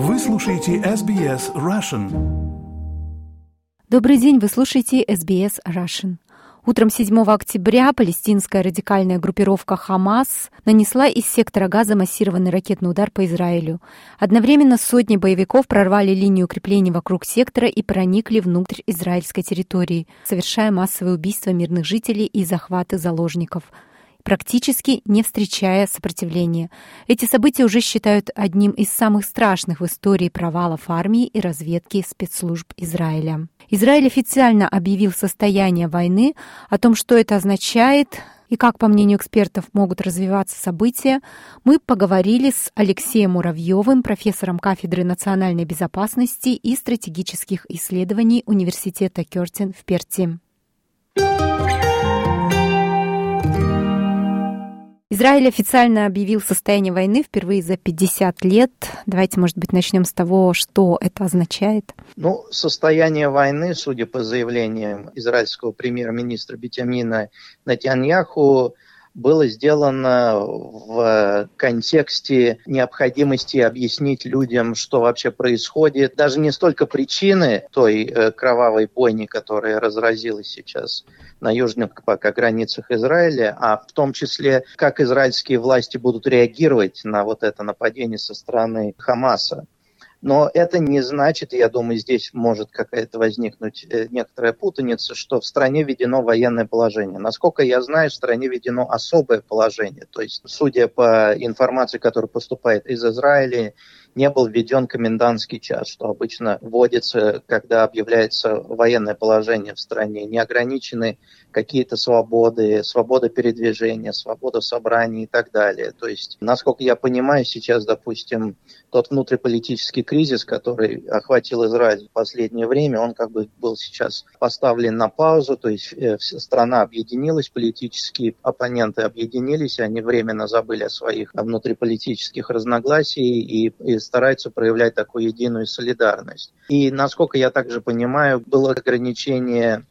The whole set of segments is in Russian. Вы слушаете SBS Russian. Добрый день, вы слушаете SBS Russian. Утром 7 октября палестинская радикальная группировка «ХАМАС» нанесла из сектора Газа массированный ракетный удар по Израилю. Одновременно сотни боевиков прорвали линию укреплений вокруг сектора и проникли внутрь израильской территории, совершая массовые убийства мирных жителей и захваты заложников, практически не встречая сопротивления. Эти события уже считают одним из самых страшных в истории провалов армии и разведки спецслужб Израиля. Израиль официально объявил состояние войны. О том, что это означает и как, по мнению экспертов, могут развиваться события, мы поговорили с Алексеем Муравьевым, профессором кафедры национальной безопасности и стратегических исследований Университета Кёртин в Перте. Израиль официально объявил состояние войны впервые за 50 лет. Давайте, может быть, начнем с того, что это означает. Состояние войны, судя по заявлениям израильского премьер-министра Биньямина Нетаньяху, было сделано в контексте необходимости объяснить людям, что вообще происходит. Даже не столько причины той кровавой бойни, которая разразилась сейчас на южных пока границах Израиля, а в том числе, как израильские власти будут реагировать на вот это нападение со стороны Хамаса. Но это не значит, я думаю, здесь может какая-то возникнуть некоторая путаница, что в стране введено военное положение. Насколько я знаю, в стране введено особое положение. То есть, судя по информации, которая поступает из Израиля, не был введен комендантский час, что обычно вводится, когда объявляется военное положение в стране. Не ограничены какие-то свободы, свобода передвижения, свобода собраний и так далее. То есть, насколько я понимаю, сейчас, допустим, тот внутриполитический кризис, который охватил Израиль в последнее время, он как бы был сейчас поставлен на паузу, то есть вся страна объединилась, политические оппоненты объединились, они временно забыли о своих внутриполитических разногласиях и стараются проявлять такую единую солидарность. И, насколько я также понимаю, было ограничение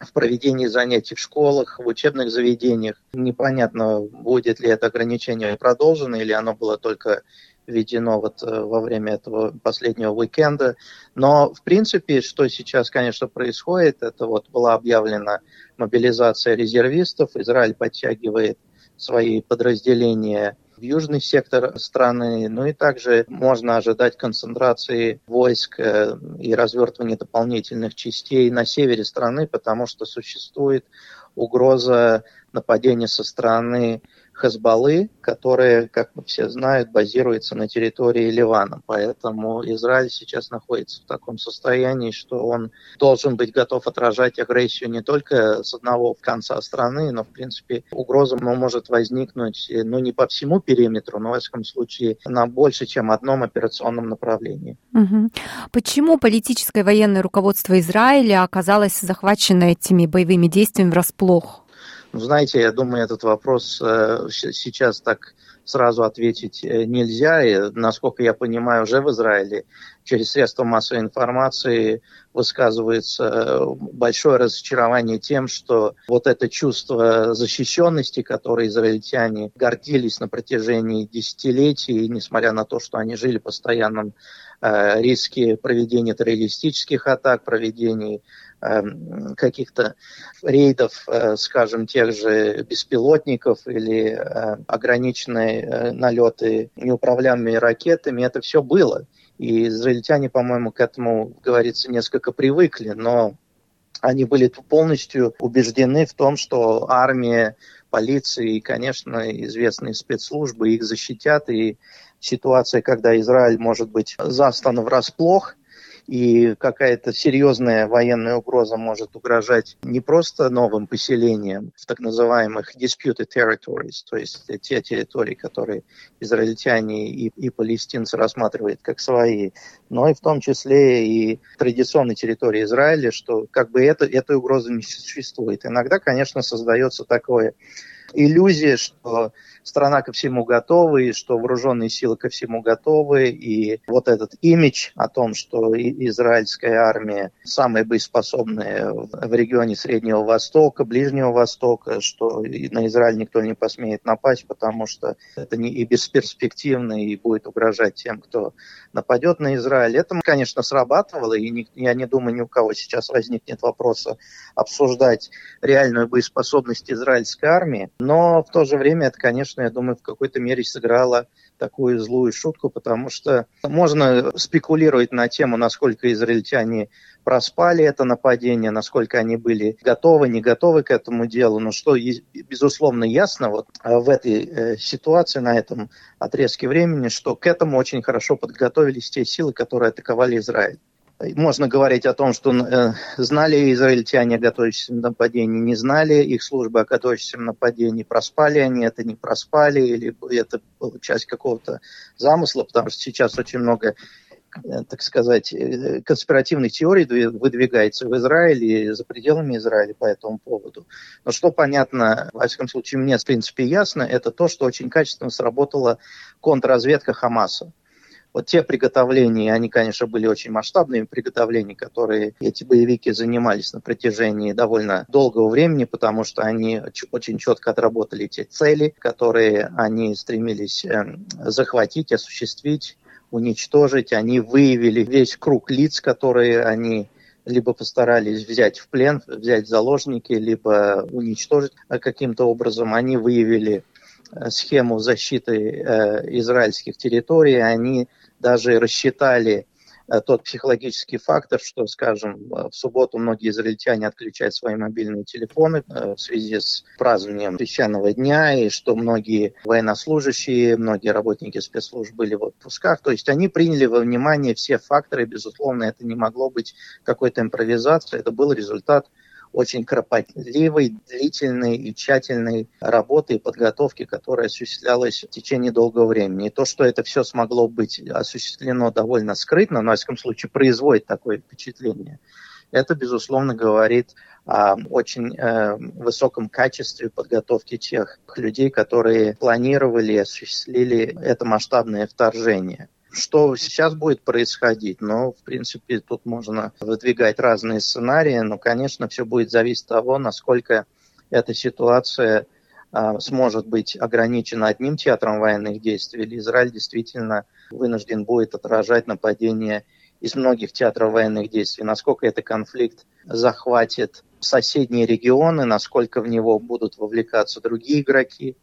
в проведении занятий в школах, в учебных заведениях. Непонятно, будет ли это ограничение продолжено, или оно было только введено во время этого последнего уикенда. Но, в принципе, что сейчас, конечно, происходит, это была объявлена мобилизация резервистов. Израиль подтягивает свои подразделения в южный сектор страны, и также можно ожидать концентрации войск и развертывания дополнительных частей на севере страны, потому что существует угроза нападения со стороны Хезболлы, которая, как мы все знают, базируется на территории Ливана. Поэтому Израиль сейчас находится в таком состоянии, что он должен быть готов отражать агрессию не только с одного конца страны, но, в принципе, угроза может возникнуть не по всему периметру, но, в этом случае, на больше, чем одном операционном направлении. Угу. Почему политическое и военное руководство Израиля оказалось захвачено этими боевыми действиями врасплох? Знаете, я думаю, этот вопрос сейчас так сразу ответить нельзя. И, насколько я понимаю, уже в Израиле через средства массовой информации высказывается большое разочарование тем, что это чувство защищенности, которое израильтяне гордились на протяжении десятилетий, несмотря на то, что они жили в постоянном риске проведения террористических атак, проведения каких-то рейдов, скажем, тех же беспилотников или ограниченные налеты неуправляемыми ракетами, это все было. И израильтяне, по-моему, к этому, как говорится, несколько привыкли, но они были полностью убеждены в том, что армия, полиция и, конечно, известные спецслужбы их защитят. И ситуация, когда Израиль может быть застан врасплох, и какая-то серьезная военная угроза может угрожать не просто новым поселениям в так называемых disputed territories, то есть те территории, которые израильтяне и палестинцы рассматривают как свои, но и в том числе и традиционной территории Израиля, что этой угрозы не существует. Иногда, конечно, создается такое иллюзия, что страна ко всему готова, и что вооруженные силы ко всему готовы, и вот этот имидж о том, что израильская армия самая боеспособная в регионе Среднего Востока, Ближнего Востока, что на Израиль никто не посмеет напасть, потому что это не и бесперспективно, и будет угрожать тем, кто нападет на Израиль. Это, конечно, срабатывало, и я не думаю, ни у кого сейчас возникнет вопроса обсуждать реальную боеспособность израильской армии, но в то же время это, конечно, я думаю, в какой-то мере сыграло такую злую шутку, потому что можно спекулировать на тему, насколько израильтяне проспали это нападение, насколько они были готовы, не готовы к этому делу. Но что, безусловно, ясно вот в этой ситуации, на этом отрезке времени, что к этому очень хорошо подготовились те силы, которые атаковали Израиль. Можно говорить о том, что знали израильтяне о готовящемся нападении, не знали их службы о готовящемся нападении, проспали они это, не проспали, или это была часть какого-то замысла, потому что сейчас очень много, так сказать, конспиративных теорий выдвигается в Израиле и за пределами Израиля по этому поводу. Но что понятно, во всяком случае, мне в принципе ясно, это то, что очень качественно сработала контрразведка ХАМАСа. Вот те приготовления, они, конечно, были очень масштабными приготовлениями, которые эти боевики занимались на протяжении довольно долгого времени, потому что они очень четко отработали те цели, которые они стремились захватить, осуществить, уничтожить. Они выявили весь круг лиц, которые они либо постарались взять в плен, взять в заложники, либо уничтожить каким-то образом. Они выявили схему защиты израильских территорий, они даже рассчитали тот психологический фактор, что, скажем, в субботу многие израильтяне отключают свои мобильные телефоны в связи с празднованием священного дня, и что многие военнослужащие, многие работники спецслужб были в отпусках. То есть они приняли во внимание все факторы, безусловно, это не могло быть какой-то импровизацией, это был результат очень кропотливой, длительной и тщательной работы и подготовки, которая осуществлялась в течение долгого времени. И то, что это все смогло быть осуществлено довольно скрытно, но, во всяком случае, производит такое впечатление, это, безусловно, говорит о очень высоком качестве подготовки тех людей, которые планировали и осуществили это масштабное вторжение. Что сейчас будет происходить? Ну, в принципе, тут можно выдвигать разные сценарии, но, конечно, все будет зависеть от того, насколько эта ситуация сможет быть ограничена одним театром военных действий, или Израиль действительно вынужден будет отражать нападения из многих театров военных действий, насколько этот конфликт захватит соседние регионы, насколько в него будут вовлекаться другие игроки.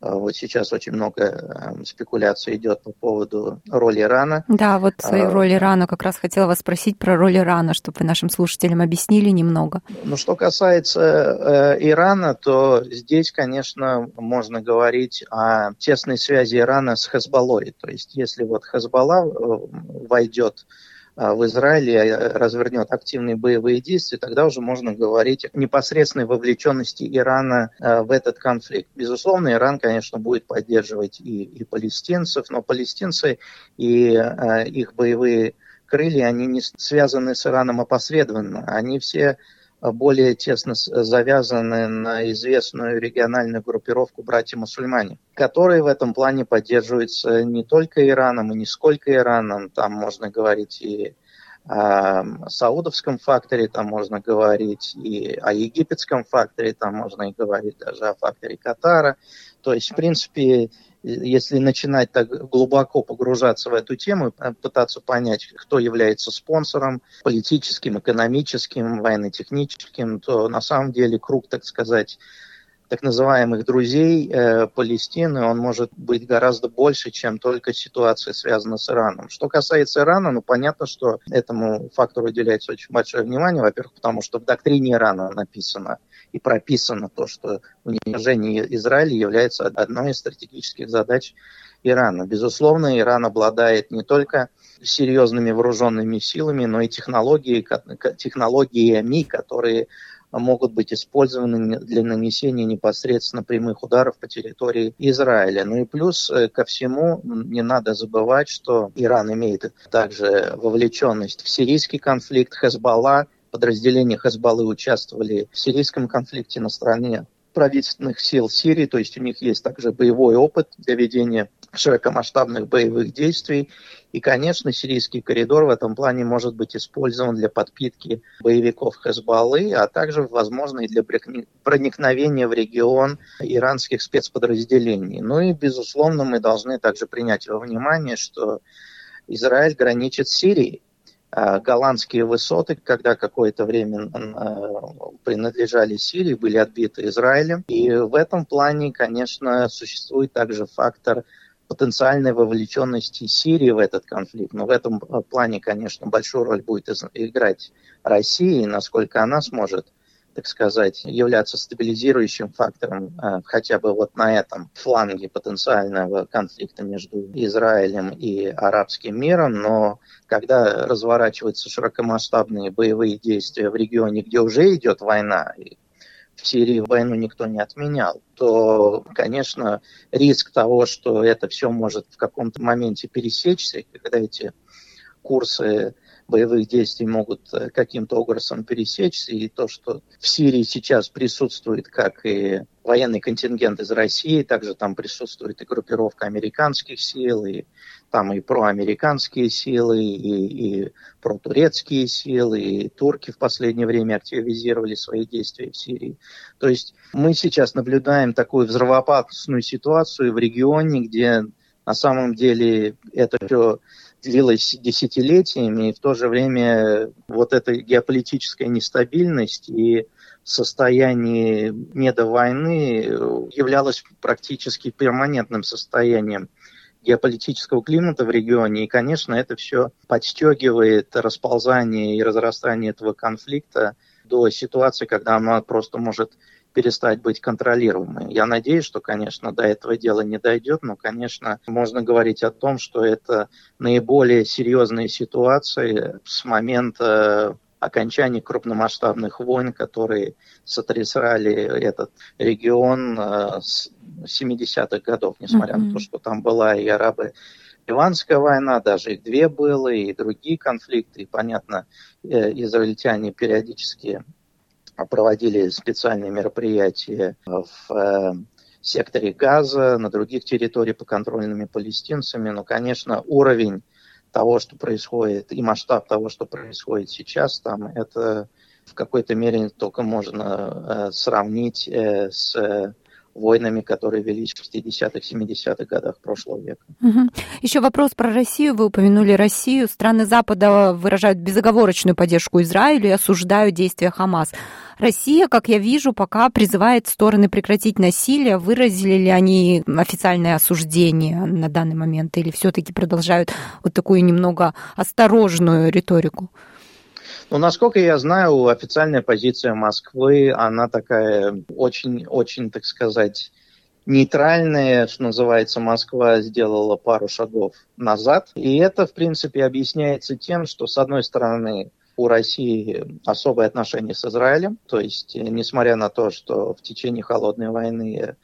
Вот сейчас очень много спекуляций идет по поводу роли Ирана. Да, вот свою роль Ирана. Как раз хотела вас спросить про роль Ирана, чтобы вы нашим слушателям объяснили немного. Ну, что касается Ирана, то здесь, конечно, можно говорить о тесной связи Ирана с Хезболлой. То есть, если вот Хезболла войдет в Израиле, развернет активные боевые действия, тогда уже можно говорить о непосредственной вовлеченности Ирана в этот конфликт. Безусловно, Иран, конечно, будет поддерживать и палестинцев, но палестинцы и их боевые крылья, они не связаны с Ираном опосредованно, они все более тесно завязаны на известную региональную группировку «Братья-мусульмане», которые в этом плане поддерживаются не только Ираном и не сколько Ираном. Там можно говорить и о саудовском факторе, там можно говорить и о египетском факторе, там можно и говорить даже о факторе Катара. То есть, в принципе, если начинать так глубоко погружаться в эту тему, пытаться понять, кто является спонсором политическим, экономическим, военно-техническим, то на самом деле круг, так сказать, так называемых друзей Палестины, он может быть гораздо больше, чем только ситуация, связанная с Ираном. Что касается Ирана, ну понятно, что этому фактору уделяется очень большое внимание, во-первых, потому что в доктрине Ирана написано и прописано то, что уничтожение Израиля является одной из стратегических задач Ирана. Безусловно, Иран обладает не только серьезными вооруженными силами, но и технологиями, которые могут быть использованы для нанесения непосредственно прямых ударов по территории Израиля. Ну и плюс ко всему, не надо забывать, что Иран имеет также вовлеченность в сирийский конфликт. Хезболла, подразделения Хезболлы участвовали в сирийском конфликте на стороне правительственных сил Сирии, то есть у них есть также боевой опыт для ведения широкомасштабных боевых действий. И, конечно, сирийский коридор в этом плане может быть использован для подпитки боевиков Хезболлы, а также, возможно, и для проникновения в регион иранских спецподразделений. Ну и, безусловно, мы должны также принять во внимание, что Израиль граничит с Сирией. Голландские высоты, когда какое-то время принадлежали Сирии, были отбиты Израилем. И в этом плане, конечно, существует также фактор потенциальной вовлеченности Сирии в этот конфликт. Но в этом плане, конечно, большую роль будет играть Россия, и насколько она сможет, так сказать, являться стабилизирующим фактором хотя бы вот на этом фланге потенциального конфликта между Израилем и арабским миром. Но когда разворачиваются широкомасштабные боевые действия в регионе, где уже идет война, и в Сирии войну никто не отменял, то, конечно, риск того, что это все может в каком-то моменте пересечься, когда эти курсы боевых действий могут каким-то образом пересечься, и то, что в Сирии сейчас присутствует как и военный контингент из России, также там присутствует и группировка американских сил, и там и проамериканские силы, и протурецкие силы, и турки в последнее время активизировали свои действия в Сирии. То есть мы сейчас наблюдаем такую взрывоопасную ситуацию в регионе, где на самом деле это все длилось десятилетиями, и в то же время вот эта геополитическая нестабильность и состояние недовойны являлось практически перманентным состоянием геополитического климата в регионе. И, конечно, это все подстегивает расползание и разрастание этого конфликта до ситуации, когда она просто может перестать быть контролируемой. Я надеюсь, что, конечно, до этого дела не дойдет, но, конечно, можно говорить о том, что это наиболее серьезные ситуации с момента окончания крупномасштабных войн, которые сотрясали этот регион с 70-х годов, несмотря на то, что там была и арабо-ливанская война, даже их две было, и другие конфликты, и, понятно, израильтяне периодически проводили специальные мероприятия в секторе Газа, на других территориях подконтрольными палестинцами. Но, конечно, уровень того, что происходит, и масштаб того, что происходит сейчас, там это в какой-то мере только можно сравнить с войнами, которые велись в 60-х, 70-х годах прошлого века. Угу. Еще вопрос про Россию. Вы упомянули Россию. Страны Запада выражают безоговорочную поддержку Израилю и осуждают действия ХАМАС. Россия, как я вижу, пока призывает стороны прекратить насилие. Выразили ли они официальное осуждение на данный момент или все-таки продолжают вот такую немного осторожную риторику? Ну, насколько я знаю, официальная позиция Москвы, она такая очень, так сказать, нейтральная, что называется. Москва сделала пару шагов назад. И это, в принципе, объясняется тем, что, с одной стороны, у России особые отношения с Израилем. То есть, несмотря на то, что в течение холодной войны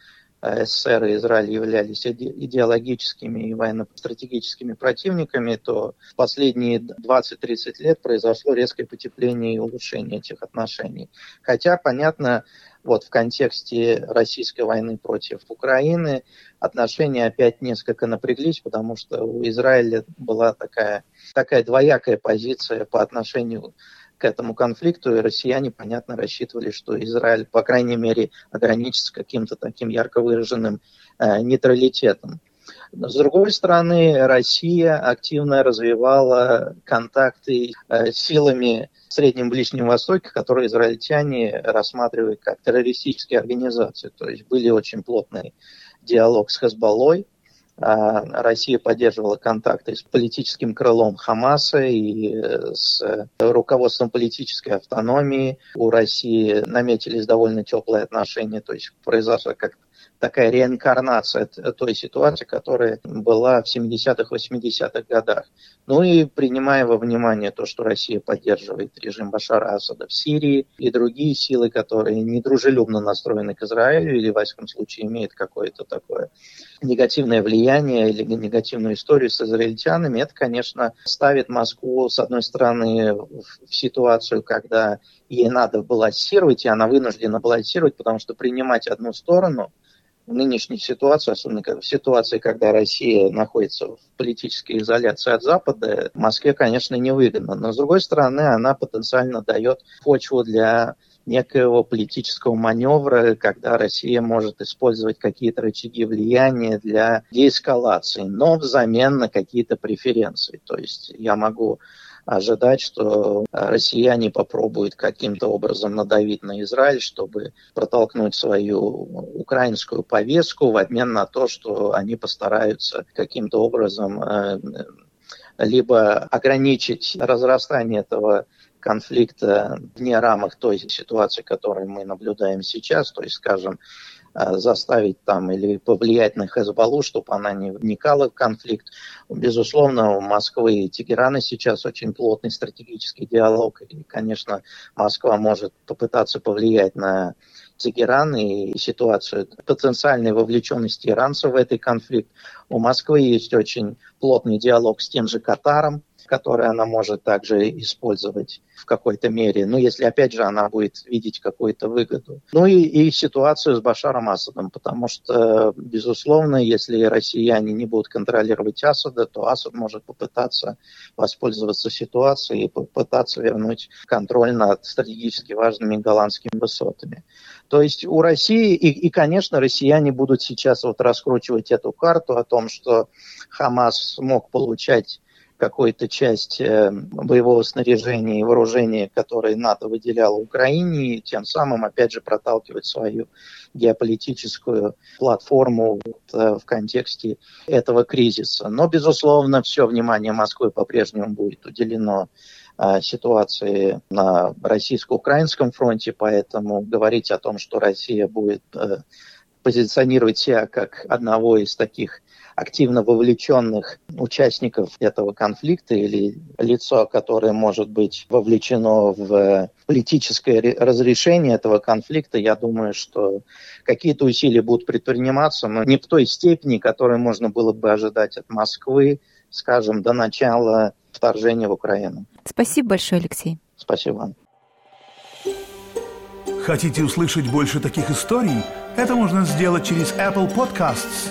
СССР и Израиль являлись идеологическими и военно-стратегическими противниками, то в последние 20-30 лет произошло резкое потепление и улучшение этих отношений. Хотя, понятно, вот в контексте российской войны против Украины отношения опять несколько напряглись, потому что у Израиля была такая двоякая позиция по отношению к этому конфликту, и россияне, понятно, рассчитывали, что Израиль, по крайней мере, ограничится каким-то таким ярко выраженным нейтралитетом. С другой стороны, Россия активно развивала контакты с силами в Среднем и Ближнем Востоке, которые израильтяне рассматривают как террористические организации. То есть были очень плотный диалог с Хезболлой. Россия поддерживала контакты с политическим крылом ХАМАСа и с руководством политической автономии. У России наметились довольно теплые отношения, то есть произошла как такая реинкарнация той ситуации, которая была в 70-х, 80-х годах. Ну и принимая во внимание то, что Россия поддерживает режим Башара Асада в Сирии и другие силы, которые недружелюбно настроены к Израилю или, во всяком случае, имеют какое-то такое негативное влияние или негативную историю с израильтянами, это, конечно, ставит Москву, с одной стороны, в ситуацию, когда ей надо балансировать, и она вынуждена балансировать, потому что принимать одну сторону в нынешней ситуации, особенно в ситуации, когда Россия находится в политической изоляции от Запада, Москве, конечно, невыгодно. Но, с другой стороны, она потенциально дает почву для некоего политического маневра, когда Россия может использовать какие-то рычаги влияния для деэскалации, но взамен на какие-то преференции. То есть я могу ожидать, что россияне попробуют каким-то образом надавить на Израиль, чтобы протолкнуть свою украинскую повестку в обмен на то, что они постараются каким-то образом либо ограничить разрастание этого конфликта вне рамок той ситуации, которую мы наблюдаем сейчас, то есть, скажем, заставить там или повлиять на Хезболлу, чтобы она не вникала в конфликт. Безусловно, у Москвы и Тегерана сейчас очень плотный стратегический диалог, и, конечно, Москва может попытаться повлиять на Тегеран и ситуацию потенциальной вовлеченности иранцев в этот конфликт. У Москвы есть очень плотный диалог с тем же Катаром, который она может также использовать в какой-то мере, ну, если, опять же, она будет видеть какую-то выгоду. Ну и ситуацию с Башаром Асадом, потому что, безусловно, если россияне не будут контролировать Асада, то Асад может попытаться воспользоваться ситуацией и попытаться вернуть контроль над стратегически важными голландскими высотами. То есть у России, и конечно, россияне будут сейчас вот раскручивать эту карту о том, что ХАМАС смог получать какую-то часть боевого снаряжения и вооружения, которое НАТО выделяло Украине, и тем самым, опять же, проталкивать свою геополитическую платформу в контексте этого кризиса. Но, безусловно, все внимание Москвы по-прежнему будет уделено ситуации на российско-украинском фронте, поэтому говорить о том, что Россия будет позиционировать себя как одного из таких активно вовлеченных участников этого конфликта или лицо, которое может быть вовлечено в политическое разрешение этого конфликта, я думаю, что какие-то усилия будут предприниматься, но не в той степени, которую можно было бы ожидать от Москвы, скажем, до начала вторжения в Украину. Спасибо большое, Алексей. Спасибо вам. Хотите услышать больше таких историй? Это можно сделать через Apple Podcasts,